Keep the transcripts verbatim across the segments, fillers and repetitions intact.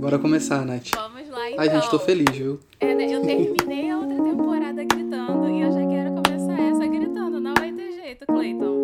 Bora começar, Nath. Vamos lá, então. Ai, gente, tô feliz, viu? É, né? Eu terminei a outra temporada gritando e eu já quero começar essa gritando. Não vai ter jeito, Clayton.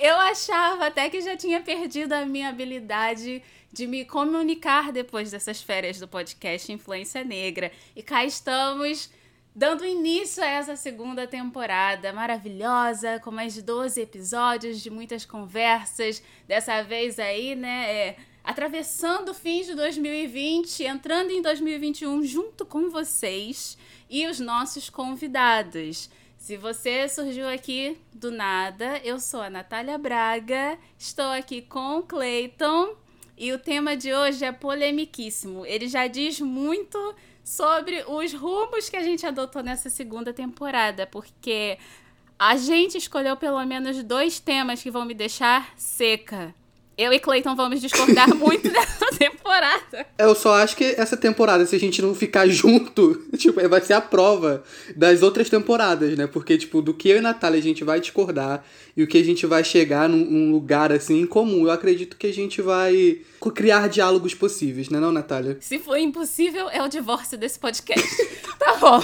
Eu achava até que já tinha perdido a minha habilidade de me comunicar depois dessas férias do podcast Influência Negra. E cá estamos dando início a essa segunda temporada maravilhosa, com mais de doze episódios, de muitas conversas. Dessa vez aí, né, é, atravessando o fim de dois mil e vinte, entrando em dois mil e vinte e um junto com vocês e os nossos convidados. Se você surgiu aqui do nada, eu sou a Natália Braga, estou aqui com o Clayton e o tema de hoje é polemiquíssimo. Ele já diz muito sobre os rumos que a gente adotou nessa segunda temporada, porque a gente escolheu pelo menos dois temas que vão me deixar seca. Eu e Clayton vamos discordar muito dessa temporada. Eu só acho que essa temporada, se a gente não ficar junto, tipo, vai ser a prova das outras temporadas, né? Porque, tipo, do que eu e a Natália a gente vai discordar e o que a gente vai chegar num, num lugar, assim, em comum, eu acredito que a gente vai criar diálogos possíveis, né não, Natália? Se for impossível, é o divórcio desse podcast. Tá bom.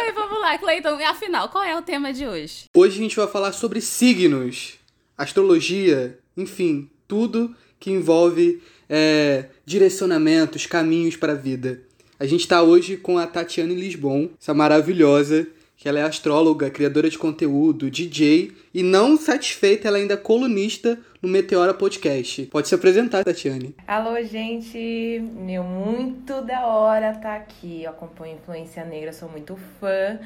Ai, vamos lá, Clayton. Afinal, qual é o tema de hoje? Hoje a gente vai falar sobre signos. Astrologia, enfim, tudo que envolve é, direcionamentos, caminhos para a vida. A gente está hoje com a Tatiane Lisboa, essa maravilhosa, que ela é astróloga, criadora de conteúdo, D J e não satisfeita, ela ainda é colunista no Meteora Podcast. Pode se apresentar, Tatiane. Alô, gente! Meu, muito da hora estar aqui. Eu acompanho Influência Negra, sou muito fã.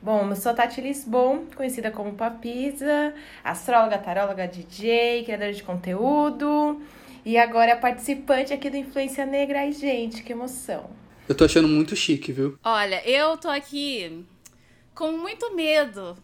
Bom, eu sou a Tati Lisboa, conhecida como Papiza, astróloga, taróloga, D J, criadora de conteúdo e agora é participante aqui do Influência Negra. Ai, gente, que emoção. Eu tô achando muito chique, viu? Olha, eu tô aqui com muito medo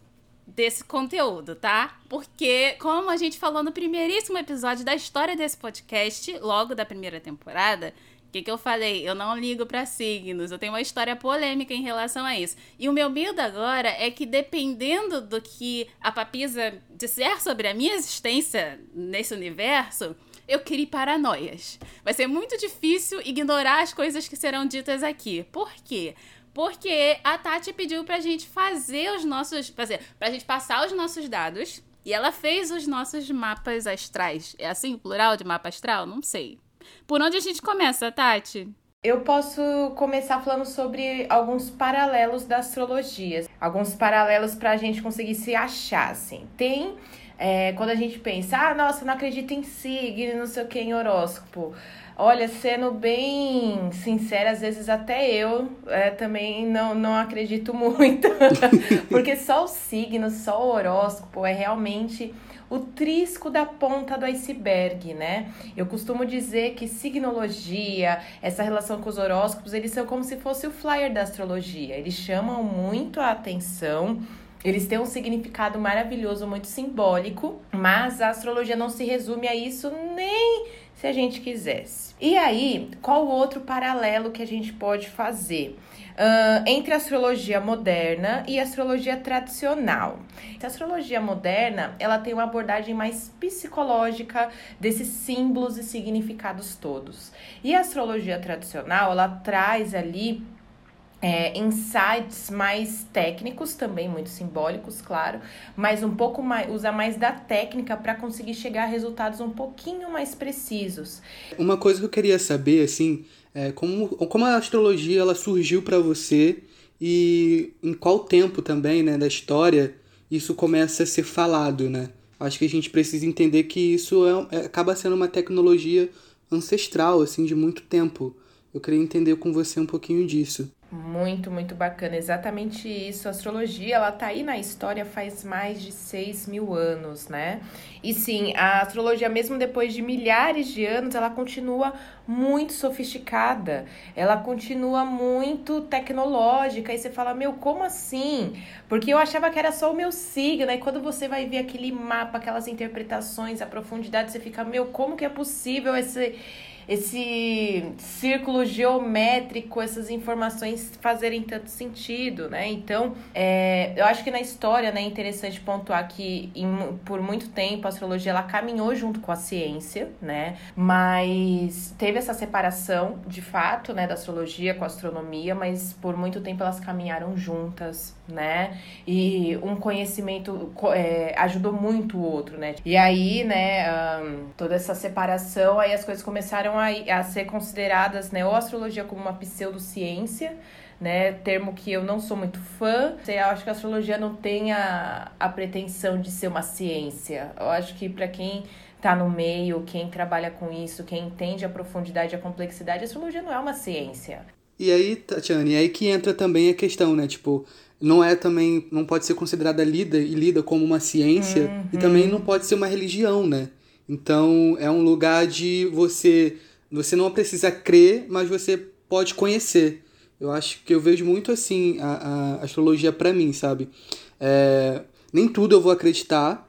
desse conteúdo, tá? Porque, como a gente falou no primeiríssimo episódio da história desse podcast, logo da primeira temporada... O que, que eu falei? Eu não ligo pra signos. Eu tenho uma história polêmica em relação a isso. E o meu medo agora é que, dependendo do que a Papiza disser sobre a minha existência nesse universo, eu crie paranoias. Vai ser muito difícil ignorar as coisas que serão ditas aqui. Por quê? Porque a Tati pediu pra gente fazer os nossos... Fazer, pra gente passar os nossos dados. E ela fez os nossos mapas astrais. É assim o plural de mapa astral? Não sei. Por onde a gente começa, Tati? Eu posso começar falando sobre alguns paralelos da astrologia. Alguns paralelos pra gente conseguir se achar, assim. Tem, é, quando a gente pensa, ah, nossa, não acredito em signo, não sei o que, em horóscopo. Olha, sendo bem sincera, às vezes até eu é, também não, não acredito muito. Porque só o signo, só o horóscopo é realmente... o trisco da ponta do iceberg, né? Eu costumo dizer que signologia, essa relação com os horóscopos, eles são como se fosse o flyer da astrologia. Eles chamam muito a atenção, eles têm um significado maravilhoso, muito simbólico, mas a astrologia não se resume a isso nem se a gente quisesse. E aí, qual o outro paralelo que a gente pode fazer? Uh, entre a astrologia moderna e a astrologia tradicional. A astrologia moderna, ela tem uma abordagem mais psicológica desses símbolos e significados todos. E a astrologia tradicional, ela traz ali é, insights mais técnicos também, muito simbólicos, claro, mas um pouco mais, usa mais da técnica para conseguir chegar a resultados um pouquinho mais precisos. Uma coisa que eu queria saber, assim... É, como, como a astrologia ela surgiu para você e em qual tempo também, né, da história isso começa a ser falado, né? Acho que a gente precisa entender que isso é, é, acaba sendo uma tecnologia ancestral, assim, de muito tempo. Eu queria entender com você um pouquinho disso. Muito, muito bacana. Exatamente isso. A astrologia, ela tá aí na história faz mais de seis mil anos, né? E sim, a astrologia, mesmo depois de milhares de anos, ela continua muito sofisticada. Ela continua muito tecnológica. E você fala, meu, como assim? Porque eu achava que era só o meu signo. E quando você vai ver aquele mapa, aquelas interpretações, a profundidade, você fica, meu, como que é possível esse... esse círculo geométrico, essas informações fazerem tanto sentido, né? Então, é, eu acho que na história, né, é interessante pontuar que em, por muito tempo a astrologia ela caminhou junto com a ciência, né? Mas teve essa separação, de fato, né, da astrologia com a astronomia, mas por muito tempo elas caminharam juntas, né? E um conhecimento é, ajudou muito o outro, né? E aí, né, um, toda essa separação, aí as coisas começaram a, a ser consideradas, né, ou a astrologia como uma pseudociência, né, termo que eu não sou muito fã. Eu acho que a astrologia não tem a, a pretensão de ser uma ciência. Eu acho que para quem tá no meio, quem trabalha com isso, quem entende a profundidade e a complexidade, a astrologia não é uma ciência. E aí, Tatiane, e aí que entra também a questão, né, tipo, não é também, não pode ser considerada lida e lida como uma ciência, uhum. E também não pode ser uma religião, né? Então, é um lugar de você, você não precisa crer, mas você pode conhecer. Eu acho que eu vejo muito assim a, a astrologia pra mim, sabe? É, nem tudo eu vou acreditar,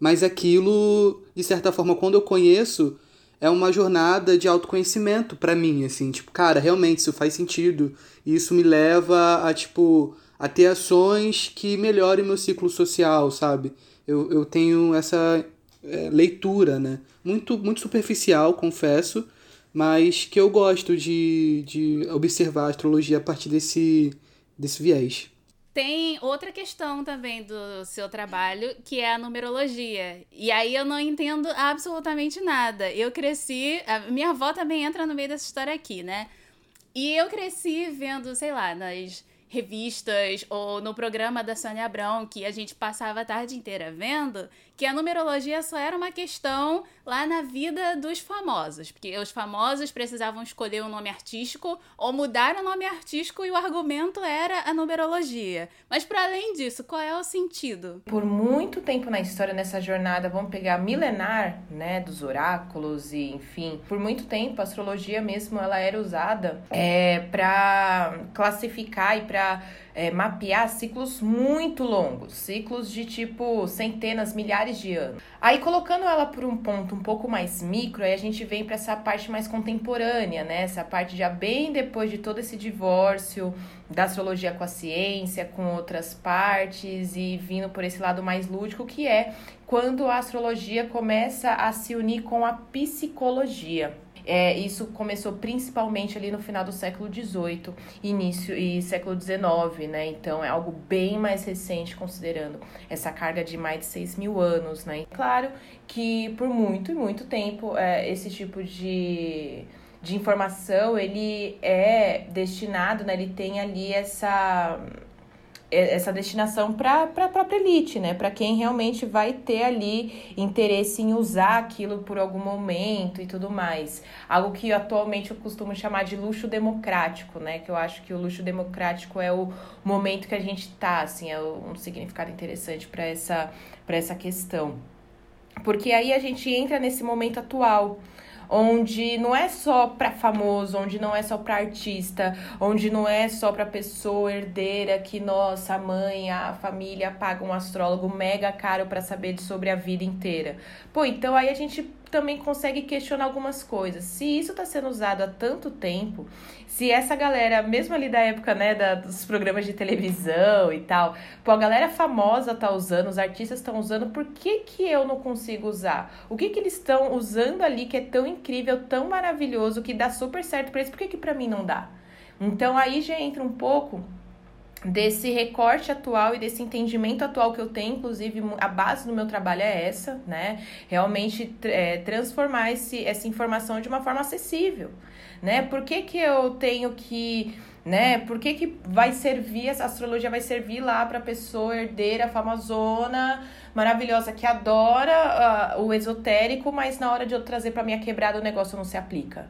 mas aquilo, de certa forma, quando eu conheço, é uma jornada de autoconhecimento pra mim, assim. Tipo, cara, realmente isso faz sentido. E isso me leva a, tipo, a ter ações que melhorem meu ciclo social, sabe? Eu, eu tenho essa é, leitura, né? Muito, muito superficial, confesso, mas que eu gosto de, de observar a astrologia a partir desse, desse viés. Tem outra questão também do seu trabalho, que é a numerologia. E aí eu não entendo absolutamente nada. Eu cresci... A minha avó também entra no meio dessa história aqui, né? E eu cresci vendo, sei lá, nas revistas ou no programa da Sônia Abrão, que a gente passava a tarde inteira vendo, que a numerologia só era uma questão lá na vida dos famosos, porque os famosos precisavam escolher um nome artístico ou mudar o nome artístico e o argumento era a numerologia. Mas para além disso, qual é o sentido? Por muito tempo na história, nessa jornada, vamos pegar milenar, né, dos oráculos e enfim, por muito tempo a astrologia mesmo ela era usada é, para classificar e para É, mapear ciclos muito longos, ciclos de tipo centenas, milhares de anos. Aí colocando ela por um ponto um pouco mais micro, aí a gente vem para essa parte mais contemporânea, né? Essa parte já bem depois de todo esse divórcio da astrologia com a ciência, com outras partes e vindo por esse lado mais lúdico que é quando a astrologia começa a se unir com a psicologia. É, isso começou principalmente ali no final do século dezoito, início e século dezenove, né? Então é algo bem mais recente, considerando essa carga de mais de seis mil anos, né? Claro que por muito e muito tempo é, esse tipo de, de informação, ele é destinado, né? Ele tem ali essa... essa destinação para a própria elite, né? Para quem realmente vai ter ali interesse em usar aquilo por algum momento e tudo mais. Algo que atualmente eu costumo chamar de luxo democrático, né? Que eu acho que o luxo democrático é o momento que a gente tá, assim, é um significado interessante para essa, para essa questão. Porque aí a gente entra nesse momento atual, onde não é só para famoso, onde não é só para artista, onde não é só para pessoa herdeira que, nossa, a mãe, a família paga um astrólogo mega caro para saber sobre a vida inteira. Pô, então aí a gente também consegue questionar algumas coisas. Se isso está sendo usado há tanto tempo, se essa galera, mesmo ali da época, né, da, dos programas de televisão e tal, pô, a galera famosa tá usando, os artistas estão usando, por que que eu não consigo usar? O que que eles estão usando ali que é tão incrível, tão maravilhoso, que dá super certo para eles, por que que para mim não dá? Então aí já entra um pouco desse recorte atual e desse entendimento atual que eu tenho, inclusive a base do meu trabalho é essa, né? Realmente é, transformar esse, essa informação de uma forma acessível, né? Por que que eu tenho que... né? Por que que vai servir, essa astrologia vai servir lá pra pessoa herdeira, famosona, maravilhosa, que adora uh, o esotérico, mas na hora de eu trazer pra minha quebrada o negócio não se aplica?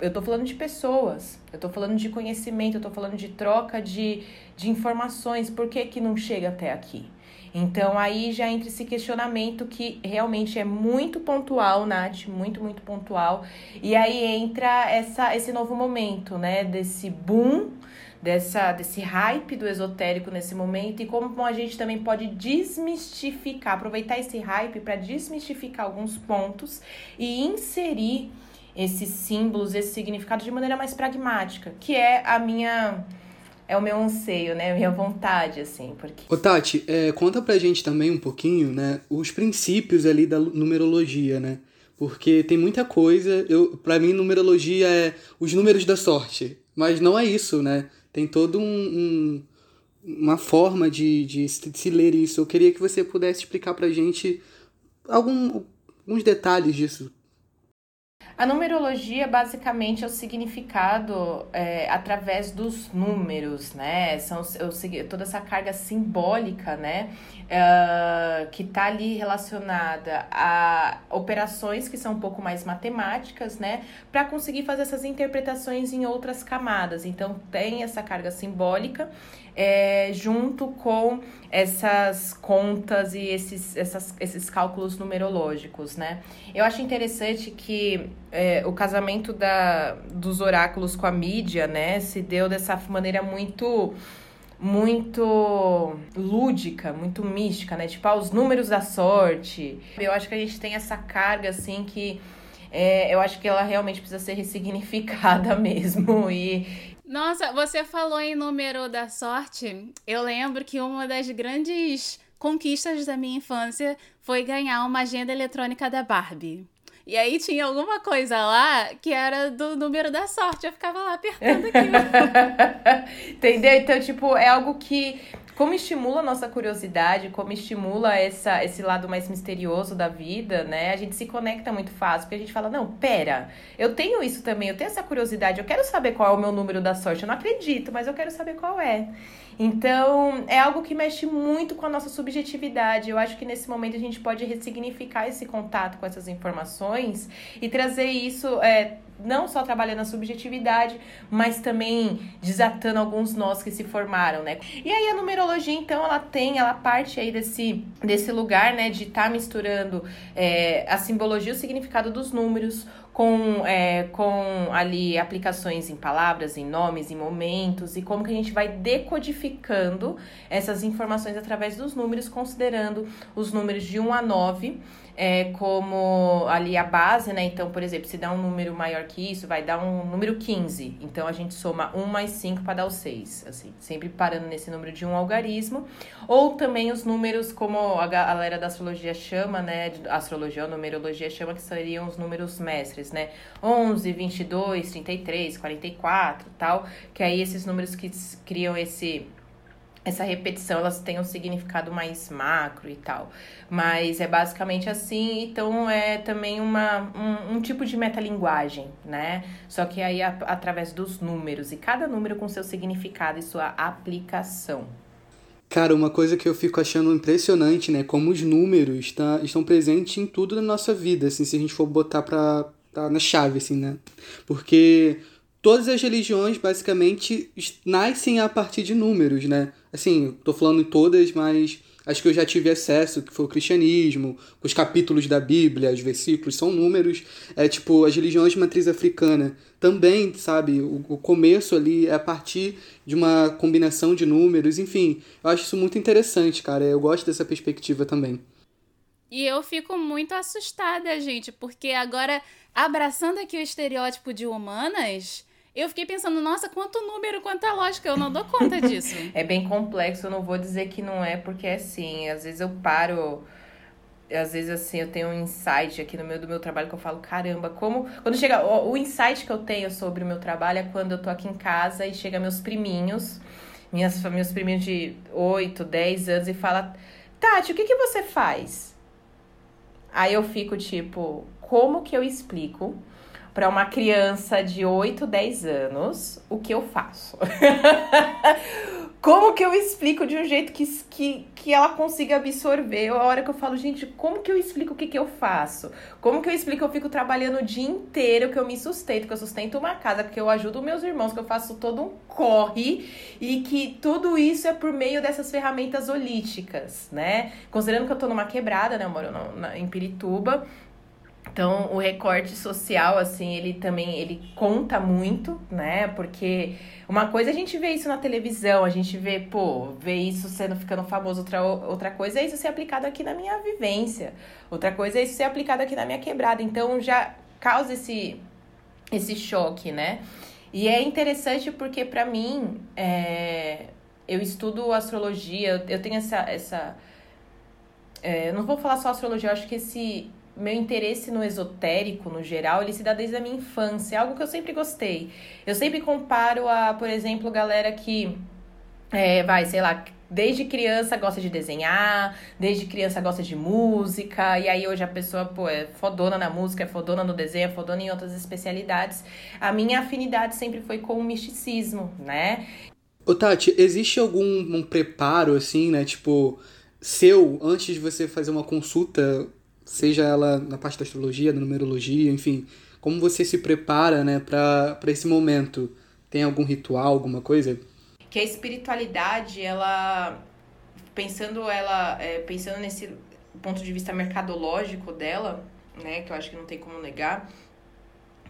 Eu tô falando de pessoas, eu tô falando de conhecimento, eu tô falando de troca de, de informações, por que que não chega até aqui? Então aí já entra esse questionamento que realmente é muito pontual, Nath, muito, muito pontual, e aí entra essa, esse novo momento, né, desse boom, dessa, desse hype do esotérico nesse momento e como a gente também pode desmistificar, aproveitar esse hype para desmistificar alguns pontos e inserir esses símbolos, esses significados de maneira mais pragmática, que é a minha... É o meu anseio, né? A minha vontade, assim, porque... Ô, Tati, é, conta pra gente também um pouquinho, né? Os princípios ali da numerologia, né? Porque tem muita coisa... Eu, pra mim, numerologia é os números da sorte. Mas não é isso, né? Tem toda um, um, uma forma de, de, de se ler isso. Eu queria que você pudesse explicar pra gente algum, alguns detalhes disso. A numerologia, basicamente, é o significado é, através dos números, né? São, eu, toda essa carga simbólica, né? Uh, que está ali relacionada a operações que são um pouco mais matemáticas, né? Para conseguir fazer essas interpretações em outras camadas. Então, tem essa carga simbólica é, junto com essas contas e esses, essas, esses cálculos numerológicos, né? Eu acho interessante que... É, o casamento da, dos oráculos com a mídia, né, se deu dessa maneira muito, muito lúdica, muito mística, né, tipo, ah, os números da sorte. Eu acho que a gente tem essa carga, assim, que é, eu acho que ela realmente precisa ser ressignificada mesmo, e... Nossa, você falou em número da sorte, eu lembro que uma das grandes conquistas da minha infância foi ganhar uma agenda eletrônica da Barbie. E aí tinha alguma coisa lá que era do número da sorte. Eu ficava lá apertando aquilo. Entendeu? Então, tipo, é algo que... Como estimula a nossa curiosidade, como estimula essa, esse lado mais misterioso da vida, né? A gente se conecta muito fácil, porque a gente fala, não, pera, eu tenho isso também, eu tenho essa curiosidade, eu quero saber qual é o meu número da sorte, eu não acredito, mas eu quero saber qual é. Então, é algo que mexe muito com a nossa subjetividade. Eu acho que nesse momento a gente pode ressignificar esse contato com essas informações e trazer isso... É, não só trabalhando a subjetividade, mas também desatando alguns nós que se formaram, né? E aí a numerologia, então, ela tem, ela parte aí desse, desse lugar, né, de estar tá misturando é, a simbologia, o significado dos números, com, é, com ali aplicações em palavras, em nomes, em momentos, e como que a gente vai decodificando essas informações através dos números, considerando os números de um a nove, é, como ali a base, né? Então, por exemplo, se dá um número maior que isso, vai dar um número quinze. Então, a gente soma um mais cinco para dar o seis, assim, sempre parando nesse número de um algarismo. Ou também os números, como a galera da astrologia chama, né? Astrologia ou numerologia chama, que seriam os números mestres, né? onze, vinte e dois, trinta e três, quarenta e quatro, tal, que aí esses números que criam esse, essa repetição, elas têm um significado mais macro e tal, mas é basicamente assim. Então é também uma, um, um tipo de metalinguagem, né? Só que aí a, através dos números, e cada número com seu significado e sua aplicação. Cara, uma coisa que eu fico achando impressionante, né, como os números tá, estão presentes em tudo na nossa vida, assim, se a gente for botar pra na chave, assim, né? Porque todas as religiões, basicamente, nascem a partir de números, né? Assim, tô falando em todas, mas as que eu já tive acesso, que foi o cristianismo, os capítulos da Bíblia, os versículos, são números. É tipo, as religiões de matriz africana também, sabe? O, o começo ali é a partir de uma combinação de números, enfim. Eu acho isso muito interessante, cara. Eu gosto dessa perspectiva também. E eu fico muito assustada, gente, porque agora, abraçando aqui o estereótipo de humanas, eu fiquei pensando, nossa, quanto número, quanta lógica, eu não dou conta disso. É bem complexo, eu não vou dizer que não é, porque é assim, às vezes eu paro, às vezes assim, eu tenho um insight aqui no meio do meu trabalho que eu falo, caramba, como... Quando chega, o, o insight que eu tenho sobre o meu trabalho é quando eu tô aqui em casa e chega meus priminhos, minhas, meus priminhos de oito, dez anos e fala, Tati, o que que você faz? Aí eu fico tipo, como que eu explico para uma criança de oito, dez anos o que eu faço? Como que eu explico de um jeito que, que, que ela consiga absorver? A hora que eu falo, gente, como que eu explico o que, que eu faço? Como que eu explico que eu fico trabalhando o dia inteiro, que eu me sustento, que eu sustento uma casa, que eu ajudo meus irmãos, que eu faço todo um corre, e que tudo isso é por meio dessas ferramentas holísticas, né? Considerando que eu tô numa quebrada, né? Eu moro na, na, em Pirituba. Então, o recorte social, assim, ele também, ele conta muito, né? Porque uma coisa a gente vê isso na televisão, a gente vê, pô, vê isso sendo, ficando famoso, outra, outra coisa é isso ser aplicado aqui na minha vivência, outra coisa é isso ser aplicado aqui na minha quebrada. Então, já causa esse, esse choque, né? E é interessante porque, para mim, é, eu estudo astrologia, eu tenho essa... essa é, eu não vou falar só astrologia, eu acho que esse meu interesse no esotérico, no geral, ele se dá desde a minha infância, é algo que eu sempre gostei. Eu sempre comparo a, por exemplo, galera que, é, vai, sei lá... Desde criança gosta de desenhar, desde criança gosta de música, e aí hoje a pessoa, pô, é fodona na música, é fodona no desenho, é fodona em outras especialidades. A minha afinidade sempre foi com o misticismo, né? Ô Tati, existe algum um preparo, assim, né, tipo, seu, antes de você fazer uma consulta, seja ela na parte da astrologia, da numerologia, enfim, como você se prepara, né, pra, pra esse momento? Tem algum ritual, alguma coisa? Que a espiritualidade, ela pensando ela é, pensando nesse ponto de vista mercadológico dela, né, que eu acho que não tem como negar,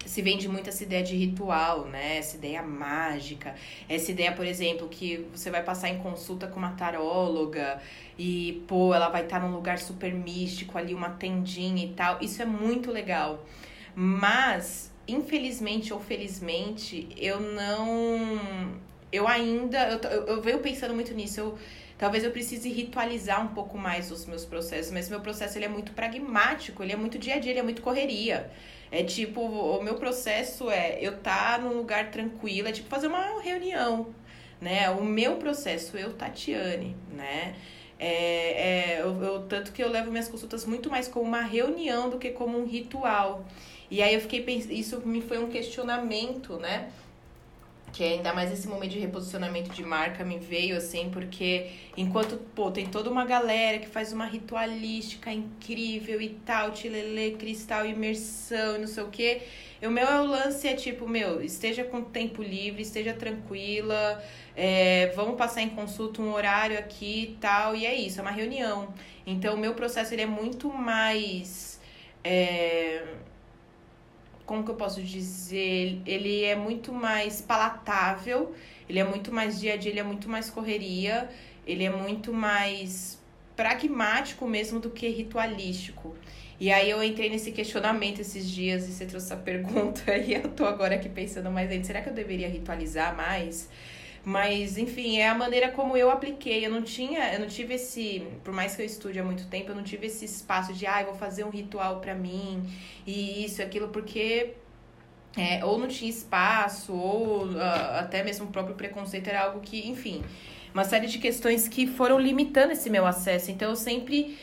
se vende muito essa ideia de ritual, né, essa ideia mágica, essa ideia, por exemplo, que você vai passar em consulta com uma taróloga e, pô, ela vai estar num lugar super místico ali, uma tendinha e tal. Isso é muito legal, mas, infelizmente ou felizmente, eu não... Eu ainda, eu, eu, eu venho pensando muito nisso, eu, talvez eu precise ritualizar um pouco mais os meus processos, mas meu processo ele é muito pragmático, ele é muito dia a dia, ele é muito correria. É tipo, o meu processo é eu estar tá num lugar tranquilo, é tipo fazer uma reunião, né? O meu processo, eu, Tatiane, né? É, é, eu, eu, tanto que eu levo minhas consultas muito mais como uma reunião do que como um ritual. E aí eu fiquei pensando, isso me foi um questionamento, né? Que ainda mais esse momento de reposicionamento de marca me veio, assim, porque enquanto, pô, tem toda uma galera que faz uma ritualística incrível e tal, tilelê, cristal, imersão e não sei o quê, e o meu é o lance, é tipo, meu, esteja com tempo livre, esteja tranquila, é, vamos passar em consulta um horário aqui e tal, e é isso, é uma reunião. Então, o meu processo, ele é muito mais... É... Como que eu posso dizer? Ele é muito mais palatável, ele é muito mais dia a dia, ele é muito mais correria, ele é muito mais pragmático mesmo do que ritualístico. E aí eu entrei nesse questionamento esses dias e você trouxe essa pergunta e eu tô agora aqui pensando mais ainda, será que eu deveria ritualizar mais? Mas, enfim, é a maneira como eu apliquei. Eu não tinha, eu não tive esse... Por mais que eu estude há muito tempo, eu não tive esse espaço de... Ah, eu vou fazer um ritual pra mim. E isso, aquilo, porque... É, ou não tinha espaço, ou uh, até mesmo o próprio preconceito era algo que... Enfim, uma série de questões que foram limitando esse meu acesso. Então, eu sempre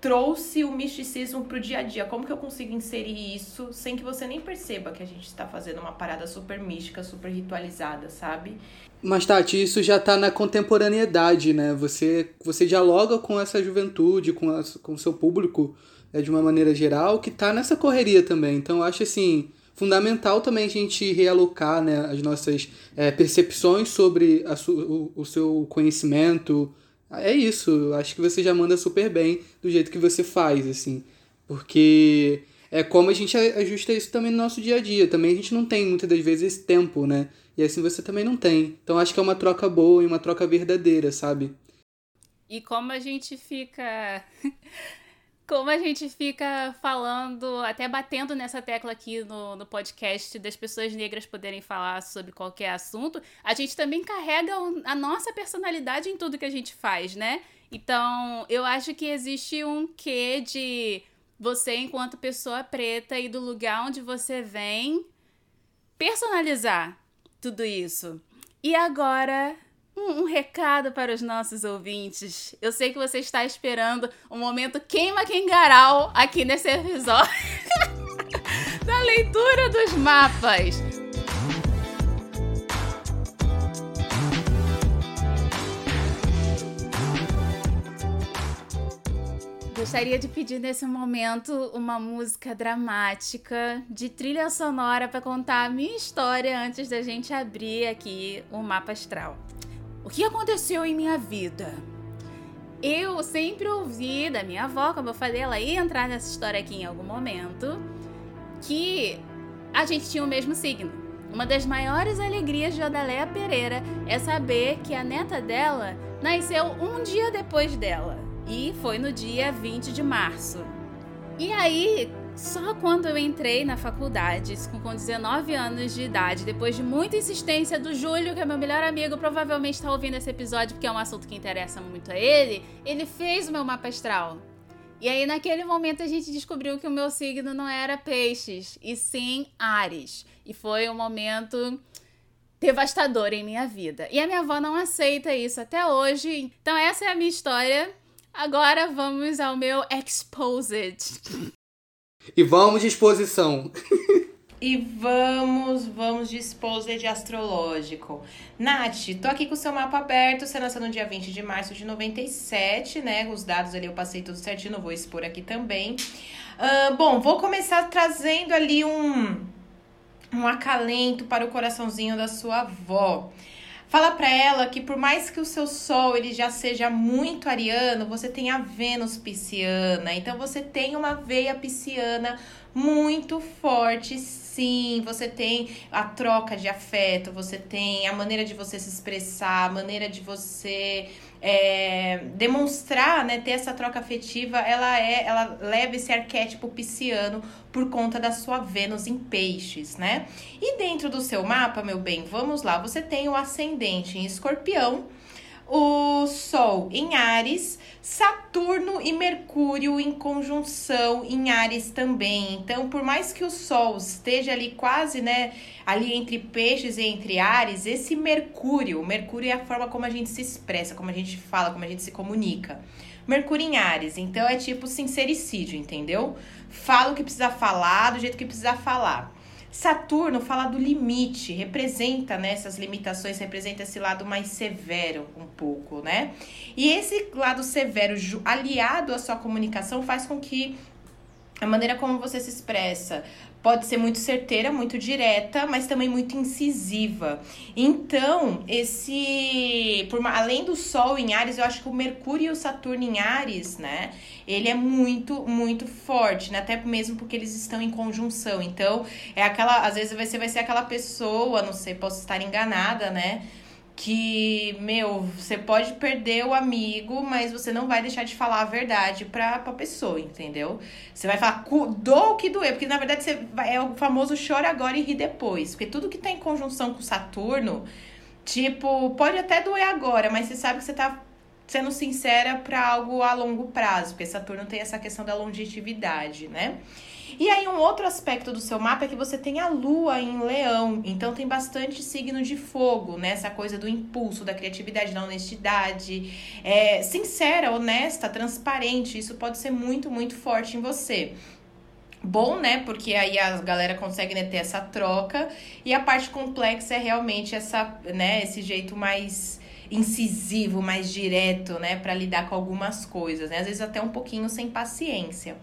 trouxe o misticismo pro dia a dia. Como que eu consigo inserir isso sem que você nem perceba que a gente está fazendo uma parada super mística, super ritualizada, sabe? Mas, Tati, isso já está na contemporaneidade, né? Você, você dialoga com essa juventude, com o com seu público, né, de uma maneira geral, que está nessa correria também. Então, eu acho, assim, fundamental também a gente realocar, né, as nossas é, percepções sobre a su, o, o seu conhecimento. É isso, eu acho que você já manda super bem do jeito que você faz, assim. Porque é como a gente ajusta isso também no nosso dia a dia. Também a gente não tem, muitas das vezes, esse tempo, né? E assim você também não tem. Então acho que é uma troca boa e uma troca verdadeira, sabe? E como a gente fica... como a gente fica falando, até batendo nessa tecla aqui no, no podcast das pessoas negras poderem falar sobre qualquer assunto, a gente também carrega a nossa personalidade em tudo que a gente faz, né? Então, eu acho que existe um quê de você, enquanto pessoa preta e do lugar onde você vem, personalizar tudo isso. E agora, um, um recado para os nossos ouvintes. Eu sei que você está esperando o momento queima quengarau aqui nesse episódio da leitura dos mapas. Gostaria de pedir nesse momento uma música dramática de trilha sonora para contar a minha história antes da gente abrir aqui o mapa astral. O que aconteceu em minha vida? Eu sempre ouvi da minha avó, como eu falei, ela ia entrar nessa história aqui em algum momento, que a gente tinha o mesmo signo. Uma das maiores alegrias de Adaléa Pereira é saber que a neta dela nasceu um dia depois dela. E foi no dia vinte de março. E aí, só quando eu entrei na faculdade, com dezenove anos de idade, depois de muita insistência do Júlio, que é meu melhor amigo, provavelmente está ouvindo esse episódio porque é um assunto que interessa muito a ele, ele fez o meu mapa astral. E aí, naquele momento, a gente descobriu que o meu signo não era peixes, e sim Áries. E foi um momento devastador em minha vida. E a minha avó não aceita isso até hoje. Então, essa é a minha história. Agora, vamos ao meu exposed. E vamos de exposição. E vamos, vamos de exposed astrológico. Nath, tô aqui com o seu mapa aberto. Você nasceu no dia vinte de março de noventa e sete, né? Os dados ali eu passei tudo certinho, não vou expor aqui também. Uh, bom, vou começar trazendo ali um, um acalento para o coraçãozinho da sua avó. Fala pra ela que por mais que o seu sol ele já seja muito ariano, você tem a Vênus pisciana. Então, você tem uma veia pisciana muito forte, sim. Você tem a troca de afeto, você tem a maneira de você se expressar, a maneira de você é, demonstrar, né, ter essa troca afetiva. Ela, é, ela leva esse arquétipo pisciano por conta da sua Vênus em peixes, né? E dentro do seu mapa, meu bem, vamos lá. Você tem o ascendente em Escorpião, o Sol em Áries, Saturno e Mercúrio em conjunção em Áries também. Então, por mais que o Sol esteja ali quase, né, ali entre peixes e entre Áries, esse Mercúrio, o Mercúrio é a forma como a gente se expressa, como a gente fala, como a gente se comunica. Mercúrio em Áries, então é tipo sincericídio, entendeu? Fala o que precisa falar, do jeito que precisa falar. Saturno fala do limite, representa, né, essas limitações, representa esse lado mais severo um pouco, né? E esse lado severo aliado à sua comunicação faz com que a maneira como você se expressa pode ser muito certeira, muito direta, mas também muito incisiva. Então, esse, por, além do Sol em Áries, eu acho que o Mercúrio e o Saturno em Áries, né? Ele é muito, muito forte, né? Até mesmo porque eles estão em conjunção. Então, é aquela, às vezes você vai ser aquela pessoa, não sei, posso estar enganada, né? Que, meu, você pode perder o amigo, mas você não vai deixar de falar a verdade pra, pra pessoa, entendeu? Você vai falar, doa o que doer, porque na verdade você vai, é o famoso chora agora e ri depois. Porque tudo que tá em conjunção com Saturno, tipo, pode até doer agora, mas você sabe que você tá sendo sincera pra algo a longo prazo, porque Saturno tem essa questão da longevidade, né? E aí, um outro aspecto do seu mapa é que você tem a Lua em Leão. Então, tem bastante signo de fogo, né? Essa coisa do impulso, da criatividade, da honestidade. É, sincera, honesta, transparente. Isso pode ser muito, muito forte em você. Bom, né? Porque aí a galera consegue, né, ter essa troca. E a parte complexa é realmente essa, né, esse jeito mais incisivo, mais direto, né? Pra lidar com algumas coisas, né? Às vezes até um pouquinho sem paciência.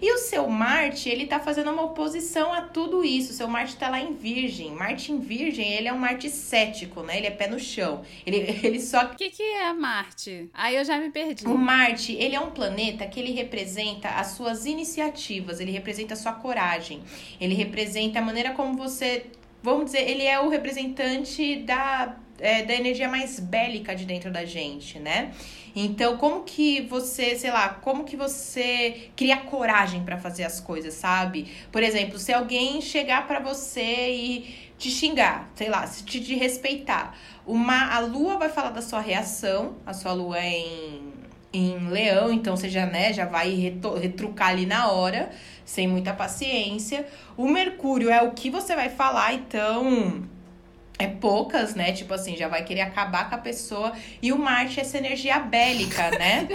E o seu Marte, ele tá fazendo uma oposição a tudo isso. O seu Marte tá lá em Virgem. Marte em Virgem, ele é um Marte cético, né? Ele é pé no chão. Ele, ele só... O que que é Marte? Aí eu já me perdi. O Marte, ele é um planeta que ele representa as suas iniciativas. Ele representa a sua coragem. Ele representa a maneira como você... Vamos dizer, ele é o representante da... É, da energia mais bélica de dentro da gente, né? Então, como que você, sei lá, como que você cria coragem pra fazer as coisas, sabe? Por exemplo, se alguém chegar pra você e te xingar, sei lá, se te, te respeitar, uma, a Lua vai falar da sua reação, a sua Lua é em, em Leão, então você já, né, já vai retru, retrucar ali na hora, sem muita paciência. O Mercúrio é o que você vai falar, então... É poucas, né? Tipo assim, já vai querer acabar com a pessoa. E o Marte é essa energia bélica, né?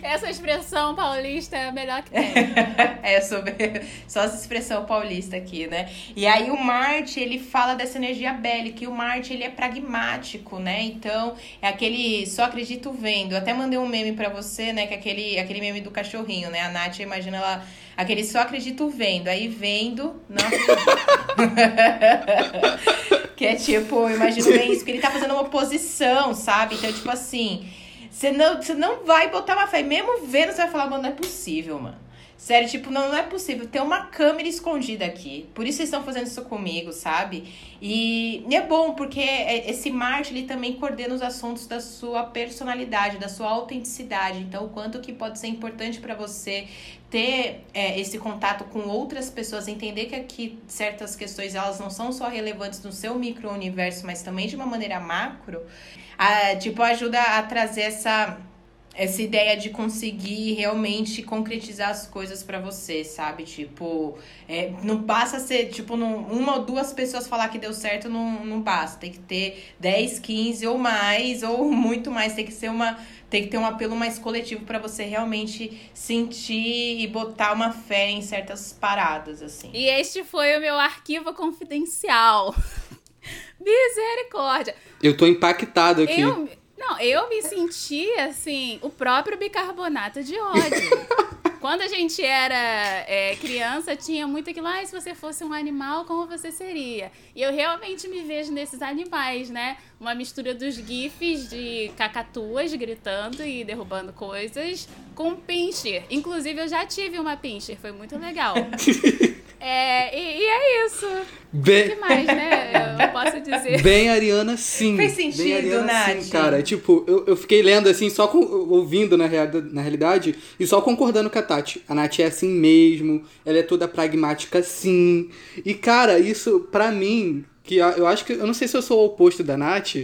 Essa expressão paulista é a melhor que tem. É, sobre... só essa expressão paulista aqui, né? E aí o Marte, ele fala dessa energia bélica. E o Marte, ele é pragmático, né? Então, é aquele... Só acredito vendo. Eu até mandei um meme pra você, né? Que é aquele, aquele meme do cachorrinho, né? A Nath, imagina ela... Aquele só acredito vendo. Aí vendo... Não acredito. Que é tipo, eu imagino bem isso, porque ele tá fazendo uma oposição, sabe? Então, tipo assim, você não, você não vai botar uma fé. Mesmo vendo, você vai falar, mano, não é possível, mano. Sério, tipo, não, não é possível. Tem uma câmera escondida aqui. Por isso vocês estão fazendo isso comigo, sabe? E, e é bom, porque esse Marte, ele também coordena os assuntos da sua personalidade, da sua autenticidade. Então, o quanto que pode ser importante para você ter é, esse contato com outras pessoas, entender que aqui certas questões, elas não são só relevantes no seu micro-universo, mas também de uma maneira macro, a, tipo, ajuda a trazer essa... essa ideia de conseguir realmente concretizar as coisas pra você, sabe? Tipo, é, não basta ser, tipo, num, uma ou duas pessoas falar que deu certo, não, não basta. Tem que ter dez, quinze ou mais, ou muito mais. Tem que ser uma... Tem que ter um apelo mais coletivo pra você realmente sentir e botar uma fé em certas paradas, assim. E este foi o meu arquivo confidencial. Misericórdia. Eu tô impactado aqui. Eu... Não, eu me senti, assim, o próprio bicarbonato de ódio. Quando a gente era é, criança, tinha muito aquilo, ah, se você fosse um animal, como você seria? E eu realmente me vejo nesses animais, né? Uma mistura dos gifs de cacatuas gritando e derrubando coisas com pincher. Inclusive, eu já tive uma pincher, foi muito legal. É, e, e é isso. Bem... demais, né? Eu posso dizer. Bem Ariana, sim. Fez sentido, Nath. Sim, cara. Tipo, eu, eu fiquei lendo assim, só com, ouvindo na, real, na realidade e só concordando com a Tati. A Nath é assim mesmo, ela é toda pragmática, sim. E, cara, isso, pra mim, que eu acho que... Eu não sei se eu sou o oposto da Nath,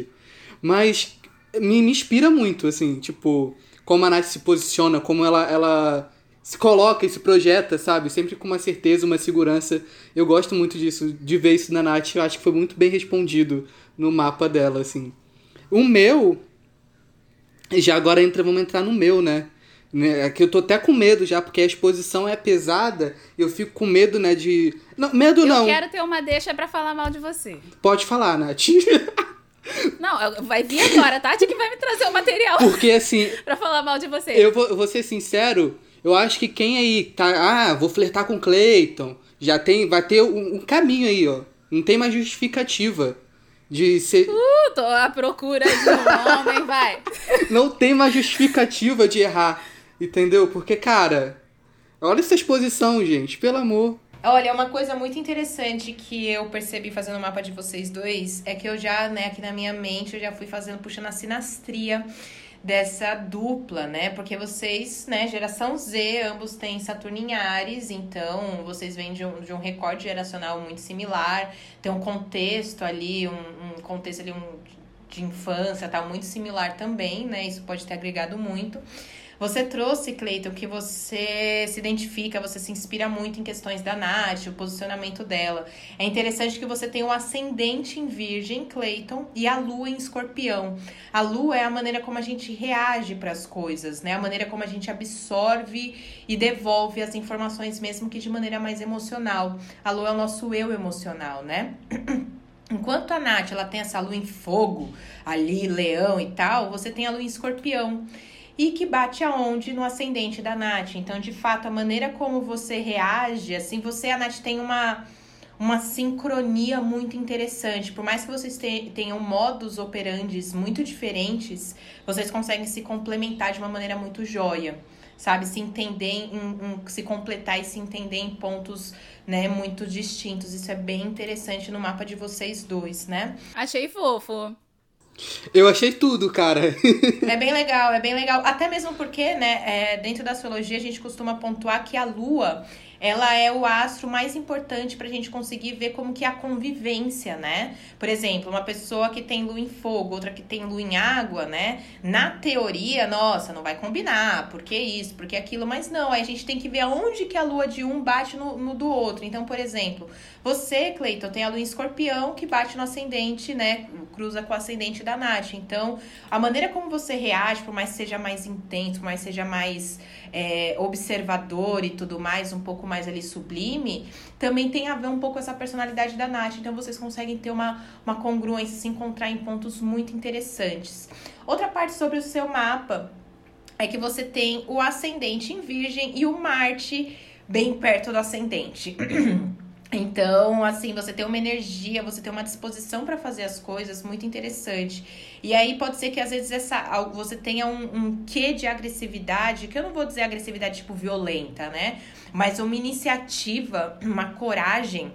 mas me, me inspira muito, assim, tipo, como a Nath se posiciona, como ela... ela se coloca e se projeta, sabe? Sempre com uma certeza, uma segurança. Eu gosto muito disso, de ver isso na Nath. Eu acho que foi muito bem respondido no mapa dela, assim. O meu... Já agora entra, vamos entrar no meu, né? Aqui eu tô até com medo já, porque a exposição é pesada. Eu fico com medo, né, de... Não, medo não. Eu quero ter uma deixa pra falar mal de você. Pode falar, Nath. Não, vai vir agora, Tati, que vai me trazer o material. Porque, assim... pra falar mal de você. Eu vou, eu vou ser sincero... Eu acho que quem aí tá... Ah, vou flertar com o Clayton. Já tem... Vai ter um, um caminho aí, ó. Não tem mais justificativa de ser... Uh, tô à procura de um homem, vai. Não tem mais justificativa de errar. Entendeu? Porque, cara... Olha essa exposição, gente. Pelo amor. Olha, uma coisa muito interessante que eu percebi fazendo o mapa de vocês dois... É que eu já, né, aqui na minha mente... Eu já fui fazendo, puxando a sinastria... dessa dupla, né? Porque vocês, né, geração Z, ambos têm Saturno em Áries, então vocês vêm de um, de um recorte geracional muito similar, tem um contexto ali, um, um contexto ali um, de infância, tá? Muito similar também, né? Isso pode ter agregado muito. Você trouxe, Cleiton, que você se identifica, você se inspira muito em questões da Nath, o posicionamento dela. É interessante que você tem um ascendente em Virgem, Cleiton, e a Lua em Escorpião. A Lua é a maneira como a gente reage para as coisas, né? A maneira como a gente absorve e devolve as informações, mesmo que de maneira mais emocional. A Lua é o nosso eu emocional, né? Enquanto a Nath, ela tem essa Lua em Fogo, ali, Leão e tal, você tem a Lua em Escorpião. E que bate aonde? No ascendente da Nath. Então, de fato, a maneira como você reage, assim, você e a Nath tem uma, uma sincronia muito interessante. Por mais que vocês te, tenham modus operandi muito diferentes, vocês conseguem se complementar de uma maneira muito jóia, sabe? Se entender, em, em, se completar e se entender em pontos, né, muito distintos. Isso é bem interessante no mapa de vocês dois, né? Achei fofo. Eu achei tudo, cara. É bem legal, é bem legal. Até mesmo porque, né, é, dentro da astrologia a gente costuma pontuar que a Lua, ela é o astro mais importante pra gente conseguir ver como que é a convivência, né? Por exemplo, uma pessoa que tem Lua em Fogo, outra que tem Lua em Água, né? Na teoria, nossa, não vai combinar, porque isso, porque aquilo, mas não. Aí a gente tem que ver aonde que a Lua de um bate no, no do outro. Então, por exemplo, você, Cleiton, tem a Lua em Escorpião que bate no ascendente, né? Cruza com o ascendente da Nath. Então, a maneira como você reage, por mais que seja mais intenso, por mais que seja mais é, observador e tudo mais, um pouco mais ali sublime, também tem a ver um pouco com essa personalidade da Nath. Então, vocês conseguem ter uma, uma congruência, se encontrar em pontos muito interessantes. Outra parte sobre o seu mapa é que você tem o ascendente em Virgem e o Marte bem perto do ascendente. Então, assim, você tem uma energia, você tem uma disposição para fazer as coisas muito interessante. E aí pode ser que às vezes essa, você tenha um, um quê de agressividade, que eu não vou dizer agressividade tipo violenta, né? Mas uma iniciativa, uma coragem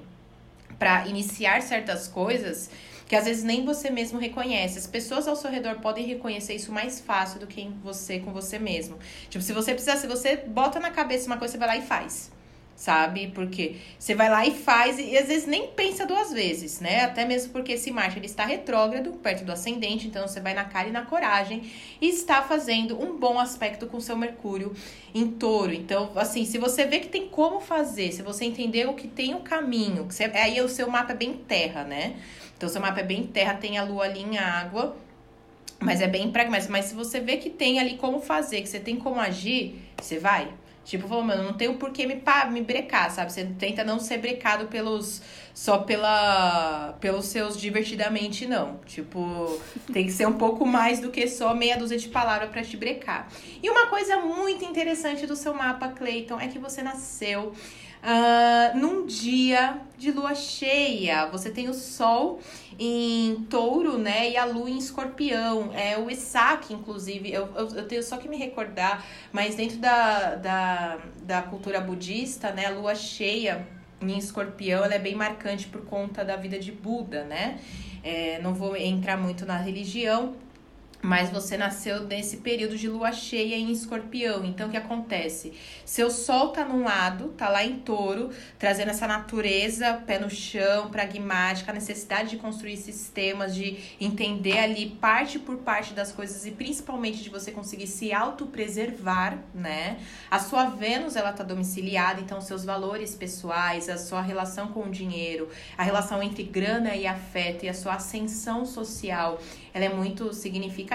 para iniciar certas coisas que às vezes nem você mesmo reconhece. As pessoas ao seu redor podem reconhecer isso mais fácil do que em você com você mesmo. Tipo, se você precisar, se você bota na cabeça uma coisa, você vai lá e faz. Sabe? Porque você vai lá e faz e às vezes nem pensa duas vezes, né? Até mesmo porque esse Marte, ele está retrógrado, perto do ascendente, então você vai na cara e na coragem e está fazendo um bom aspecto com seu Mercúrio em Touro. Então, assim, se você vê que tem como fazer, se você entendeu que tem o um caminho, que você, aí o seu mapa é bem terra, né? Então, seu mapa é bem terra, tem a lua ali em água, mas é bem pragmático. Mas se você vê que tem ali como fazer, que você tem como agir, você vai. Tipo, falou, mano, não tenho por que me, me brecar, sabe? Você tenta não ser brecado pelos, só pela, pelos seus divertidamente, não. Tipo, tem que ser um pouco mais do que só meia dúzia de palavras pra te brecar. E uma coisa muito interessante do seu mapa, Clayton, é que você nasceu uh, num dia de lua cheia. Você tem o sol em touro, né? E a lua em escorpião. É, o Isaac, inclusive, eu, eu, eu tenho só que me recordar, mas dentro da, da, da cultura budista, né? A lua cheia em escorpião, ela é bem marcante por conta da vida de Buda, né? É, não vou entrar muito na religião, mas você nasceu nesse período de lua cheia em escorpião. Então, o que acontece? Seu sol tá num lado, tá lá em touro, trazendo essa natureza, pé no chão, pragmática, a necessidade de construir sistemas, de entender ali parte por parte das coisas e principalmente de você conseguir se autopreservar, né? A sua Vênus, ela tá domiciliada, então seus valores pessoais, a sua relação com o dinheiro, a relação entre grana e afeto e a sua ascensão social, ela é muito significativa.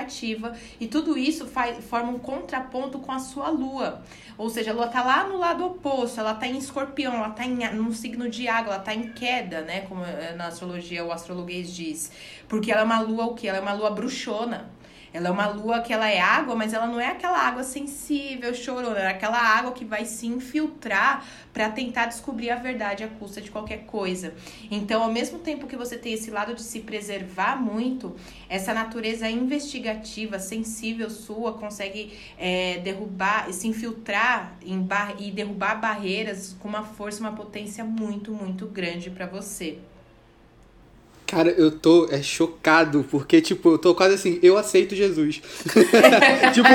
E tudo isso faz, forma um contraponto com a sua lua. Ou seja, a lua tá lá no lado oposto, ela tá em escorpião, ela tá em, num signo de água, ela tá em queda, né? Como na astrologia o astrologuês diz. Porque ela é uma lua o quê? Ela é uma lua bruxona. Ela é uma lua que ela é água, mas ela não é aquela água sensível, chorona. É aquela água que vai se infiltrar para tentar descobrir a verdade à custa de qualquer coisa. Então, ao mesmo tempo que você tem esse lado de se preservar muito, essa natureza investigativa, sensível sua, consegue é, derrubar, se infiltrar em bar- e derrubar barreiras com uma força, uma potência muito, muito grande para você. Cara, eu tô é, chocado, porque, tipo, eu tô quase assim, eu aceito Jesus. Tipo,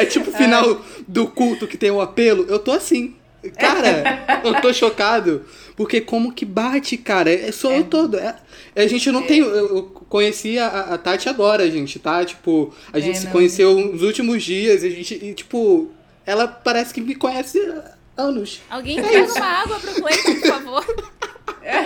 é tipo o final é. do culto que tem o apelo, eu tô assim. Cara, eu tô chocado, porque como que bate, cara? É só é. eu todo. É, a gente não é. tem... Eu conheci a, a Tati agora, gente, tá? Tipo, a gente é, se não. conheceu nos últimos dias, a gente, e, tipo, ela parece que me conhece há anos. Alguém é pega isso. uma água pro Cleiton, por favor. É,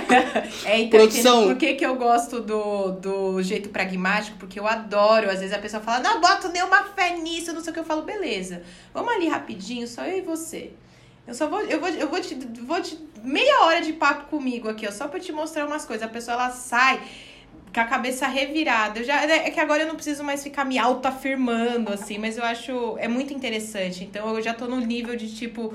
então, entendeu por que, que eu gosto do, do jeito pragmático? Porque eu adoro, às vezes a pessoa fala, não, boto nenhuma fé nisso, não sei o que, eu falo, beleza, vamos ali rapidinho, só eu e você. Eu só vou, eu vou, eu vou te, vou te, meia hora de papo comigo aqui, ó, só pra te mostrar umas coisas. A pessoa, ela sai com a cabeça revirada. Eu já, é que agora eu não preciso mais ficar me autoafirmando, assim, mas eu acho, é muito interessante. Então, eu já tô no nível de, tipo...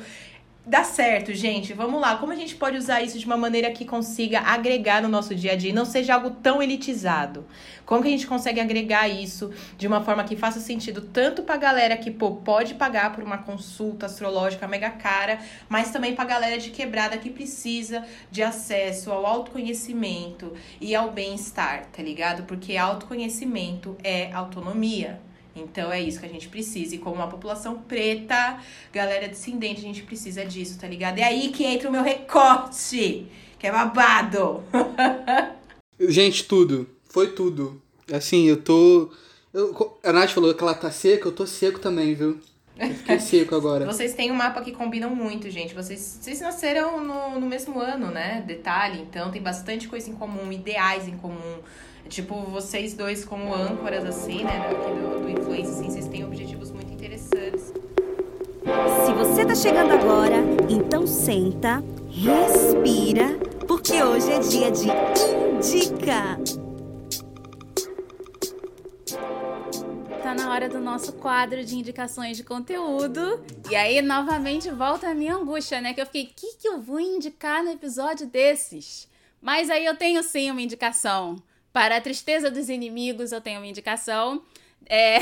Dá certo, gente. Vamos lá. Como a gente pode usar isso de uma maneira que consiga agregar no nosso dia a dia e não seja algo tão elitizado? Como que a gente consegue agregar isso de uma forma que faça sentido tanto pra galera que, pô, pode pagar por uma consulta astrológica mega cara, mas também pra galera de quebrada que precisa de acesso ao autoconhecimento e ao bem-estar, tá ligado? Porque autoconhecimento é autonomia. Então, é isso que a gente precisa. E como uma população preta, galera descendente, a gente precisa disso, tá ligado? É aí que entra o meu recorte, que é babado. Gente, tudo. Foi tudo. Assim, eu tô... Eu... A Nath falou que ela tá seca, eu tô seco também, viu? Eu fiquei seco agora. Vocês têm um mapa que combinam muito, gente. Vocês, vocês nasceram no, no mesmo ano, né? Detalhe. Então, tem bastante coisa em comum, ideais em comum. Tipo, vocês dois como âncoras, assim, né, aqui do, do Influência, assim, vocês têm objetivos muito interessantes. Se você tá chegando agora, então senta, respira, porque hoje é dia de Indica. Tá na hora hora do nosso quadro de indicações de conteúdo. E aí, novamente, volta a minha angústia, né? Que eu fiquei, o que, que eu vou indicar no episódio desses? Mas aí eu tenho sim uma indicação. Para a tristeza dos inimigos, eu tenho uma indicação. É...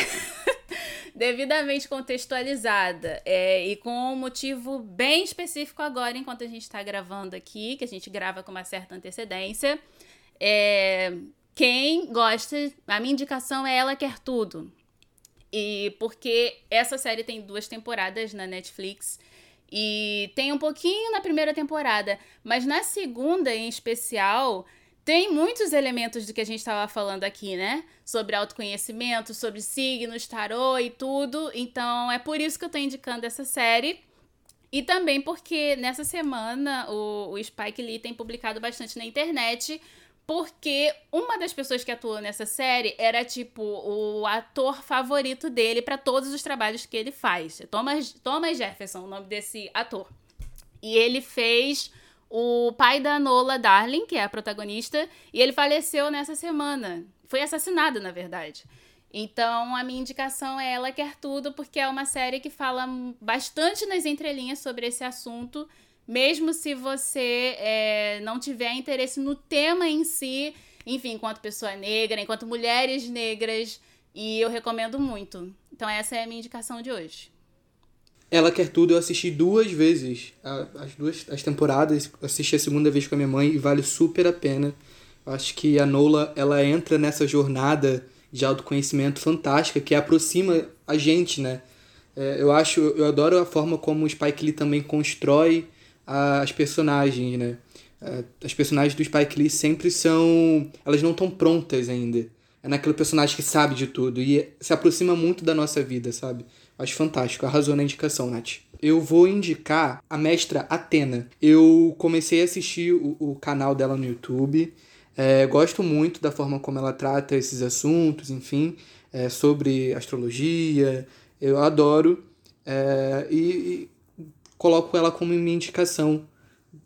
devidamente contextualizada, é, e com um motivo bem específico agora, enquanto a gente está gravando aqui, que a gente grava com uma certa antecedência. É, quem gosta, a minha indicação é Ella Quer Tudo, e porque essa série tem duas temporadas na Netflix, e tem um pouquinho na primeira temporada, mas na segunda em especial... Tem muitos elementos do que a gente estava falando aqui, né? Sobre autoconhecimento, sobre signos, tarô e tudo. Então, é por isso que eu tô indicando essa série. E também porque nessa semana o, o Spike Lee tem publicado bastante na internet, porque uma das pessoas que atuou nessa série era, tipo, o ator favorito dele para todos os trabalhos que ele faz. Thomas, Thomas Jefferson, o nome desse ator. E ele fez... o pai da Nola Darling, que é a protagonista, e ele faleceu nessa semana. Foi assassinado, na verdade. Então, a minha indicação é Ella Quer Tudo, porque é uma série que fala bastante nas entrelinhas sobre esse assunto, mesmo se você é, não tiver interesse no tema em si, enfim, enquanto pessoa negra, enquanto mulheres negras, e eu recomendo muito. Então, essa é a minha indicação de hoje. Ella Quer Tudo, eu assisti duas vezes, as duas as temporadas, assisti a segunda vez com a minha mãe e vale super a pena. Eu acho que a Nola, ela entra nessa jornada de autoconhecimento fantástica que aproxima a gente, né? É, eu acho, eu adoro a forma como o Spike Lee também constrói as personagens, né? As personagens do Spike Lee sempre são, elas não estão prontas ainda. É naquele personagem que sabe de tudo e se aproxima muito da nossa vida, sabe? Acho fantástico, arrasou na indicação, Nath. Eu vou indicar a mestra Athena. Eu comecei a assistir o, o canal dela no YouTube. É, gosto muito da forma como ela trata esses assuntos, enfim, é, sobre astrologia. Eu adoro. É, e, e coloco ela como minha indicação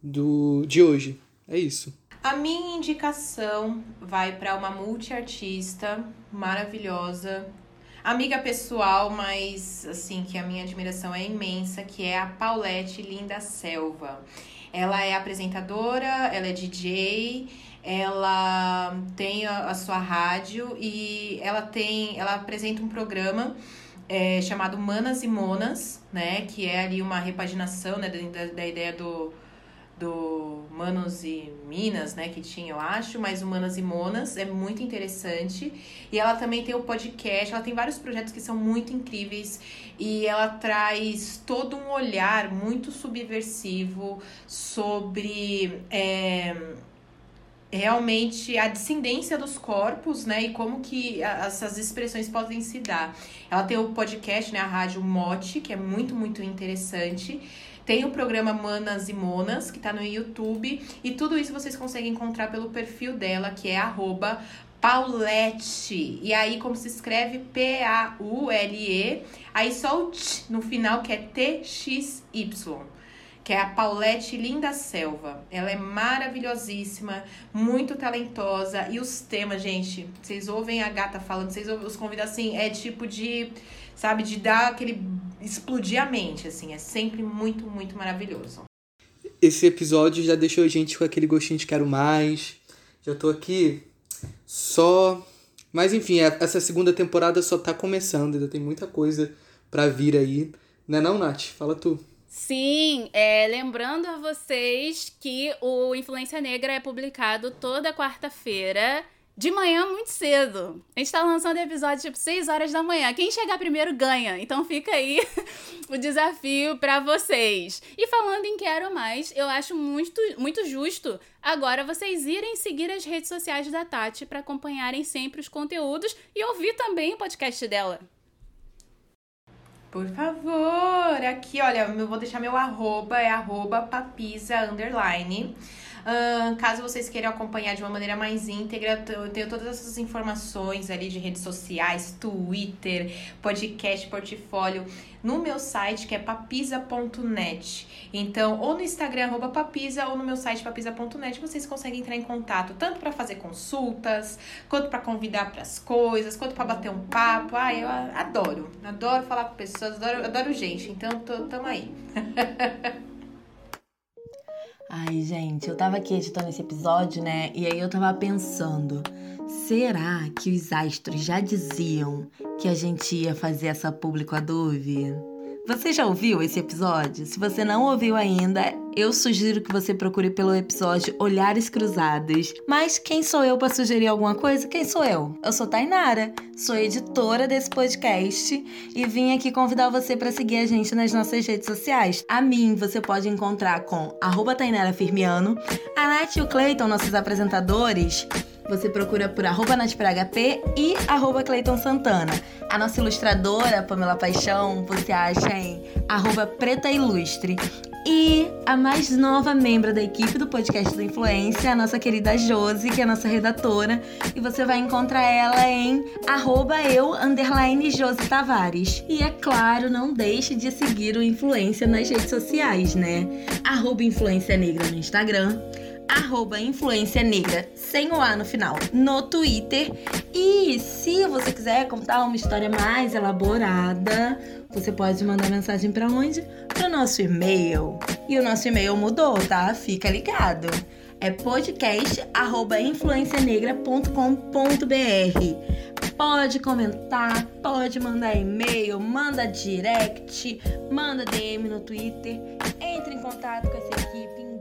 do, de hoje. É isso. A minha indicação vai para uma multiartista maravilhosa, amiga pessoal, mas assim, que a minha admiração é imensa, que é a Paulett Linda Selva. Ela é apresentadora, ela é D J, ela tem a, a sua rádio e ela tem, ela apresenta um programa é, chamado Manas e Monas, né? Que é ali uma repaginação, né, da, da ideia do, do Manos e Minas, né, que tinha, eu acho, mas o Manas e Monas é muito interessante. E ela também tem o podcast, ela tem vários projetos que são muito incríveis e ela traz todo um olhar muito subversivo sobre é, realmente a dissidência dos corpos, né, e como que essas expressões podem se dar. Ela tem o podcast, né, a Rádio Mote, que é muito, muito interessante. Tem o programa Manas e Monas, que tá no YouTube. E tudo isso vocês conseguem encontrar pelo perfil dela, que é arroba Paulett. E aí, como se escreve, P A U L E. Aí só o T no final, que é T X Y. Que é a Paulett Linda Selva. Ela é maravilhosíssima, muito talentosa. E os temas, gente, vocês ouvem a gata falando, vocês ouvem os convidados, assim, é tipo de, sabe, de dar aquele... explodir a mente, assim, é sempre muito, muito maravilhoso. Esse episódio já deixou a gente com aquele gostinho de quero mais, já tô aqui só... Mas enfim, essa segunda temporada só tá começando, ainda tem muita coisa pra vir aí, né não, Nath? Fala tu. Sim, é, lembrando a vocês que o Influência Negra é publicado toda quarta-feira, de manhã, muito cedo. A gente tá lançando episódio, tipo, seis horas da manhã. Quem chegar primeiro ganha. Então fica aí o desafio pra vocês. E falando em Quero Mais, eu acho muito, muito justo agora vocês irem seguir as redes sociais da Tati pra acompanharem sempre os conteúdos e ouvir também o podcast dela. Por favor, aqui, olha, eu vou deixar meu arroba, é arroba papiza underline. Uh, caso vocês queiram acompanhar de uma maneira mais íntegra, eu tenho todas essas informações ali de redes sociais, Twitter, podcast, portfólio, no meu site, que é papiza ponto net. Então, ou no Instagram, arroba papiza, ou no meu site, papiza ponto net, vocês conseguem entrar em contato, tanto para fazer consultas, quanto para convidar para as coisas, quanto para bater um papo. Ah, eu adoro, adoro falar com pessoas, adoro, adoro gente, então tô, tamo aí. Ai, gente, eu tava aqui editando esse episódio, né? E aí eu tava pensando, será que os astros já diziam que a gente ia fazer essa público aduve? Você já ouviu esse episódio? Se você não ouviu ainda, eu sugiro que você procure pelo episódio Olhares Cruzados. Mas quem sou eu para sugerir alguma coisa? Quem sou eu? Eu sou Tainara, sou editora desse podcast e vim aqui convidar você para seguir a gente nas nossas redes sociais. A mim você pode encontrar com arroba Tainara Firmiano, a Nath e o Cleiton, nossos apresentadores. Você procura por arroba natpragap e arroba Cleiton Santana. A nossa ilustradora, Pamela Paixão, você acha em arroba Preta Ilustre. E a mais nova membra da equipe do podcast da Influência, a nossa querida Josi, que é a nossa redatora. E você vai encontrar ela em arroba eu, underline Josi Tavares. E é claro, não deixe de seguir o Influência nas redes sociais, né? Arroba Influência Negra no Instagram. Arroba Influência Negra, sem o A no final, no Twitter. E se você quiser contar uma história mais elaborada, você pode mandar mensagem para onde? Para o nosso e-mail. E o nosso e-mail mudou, tá? Fica ligado. É podcast arroba influencia negra ponto com ponto br. Pode comentar, pode mandar e-mail, manda direct, manda D M no Twitter. Entre em contato com essa equipe,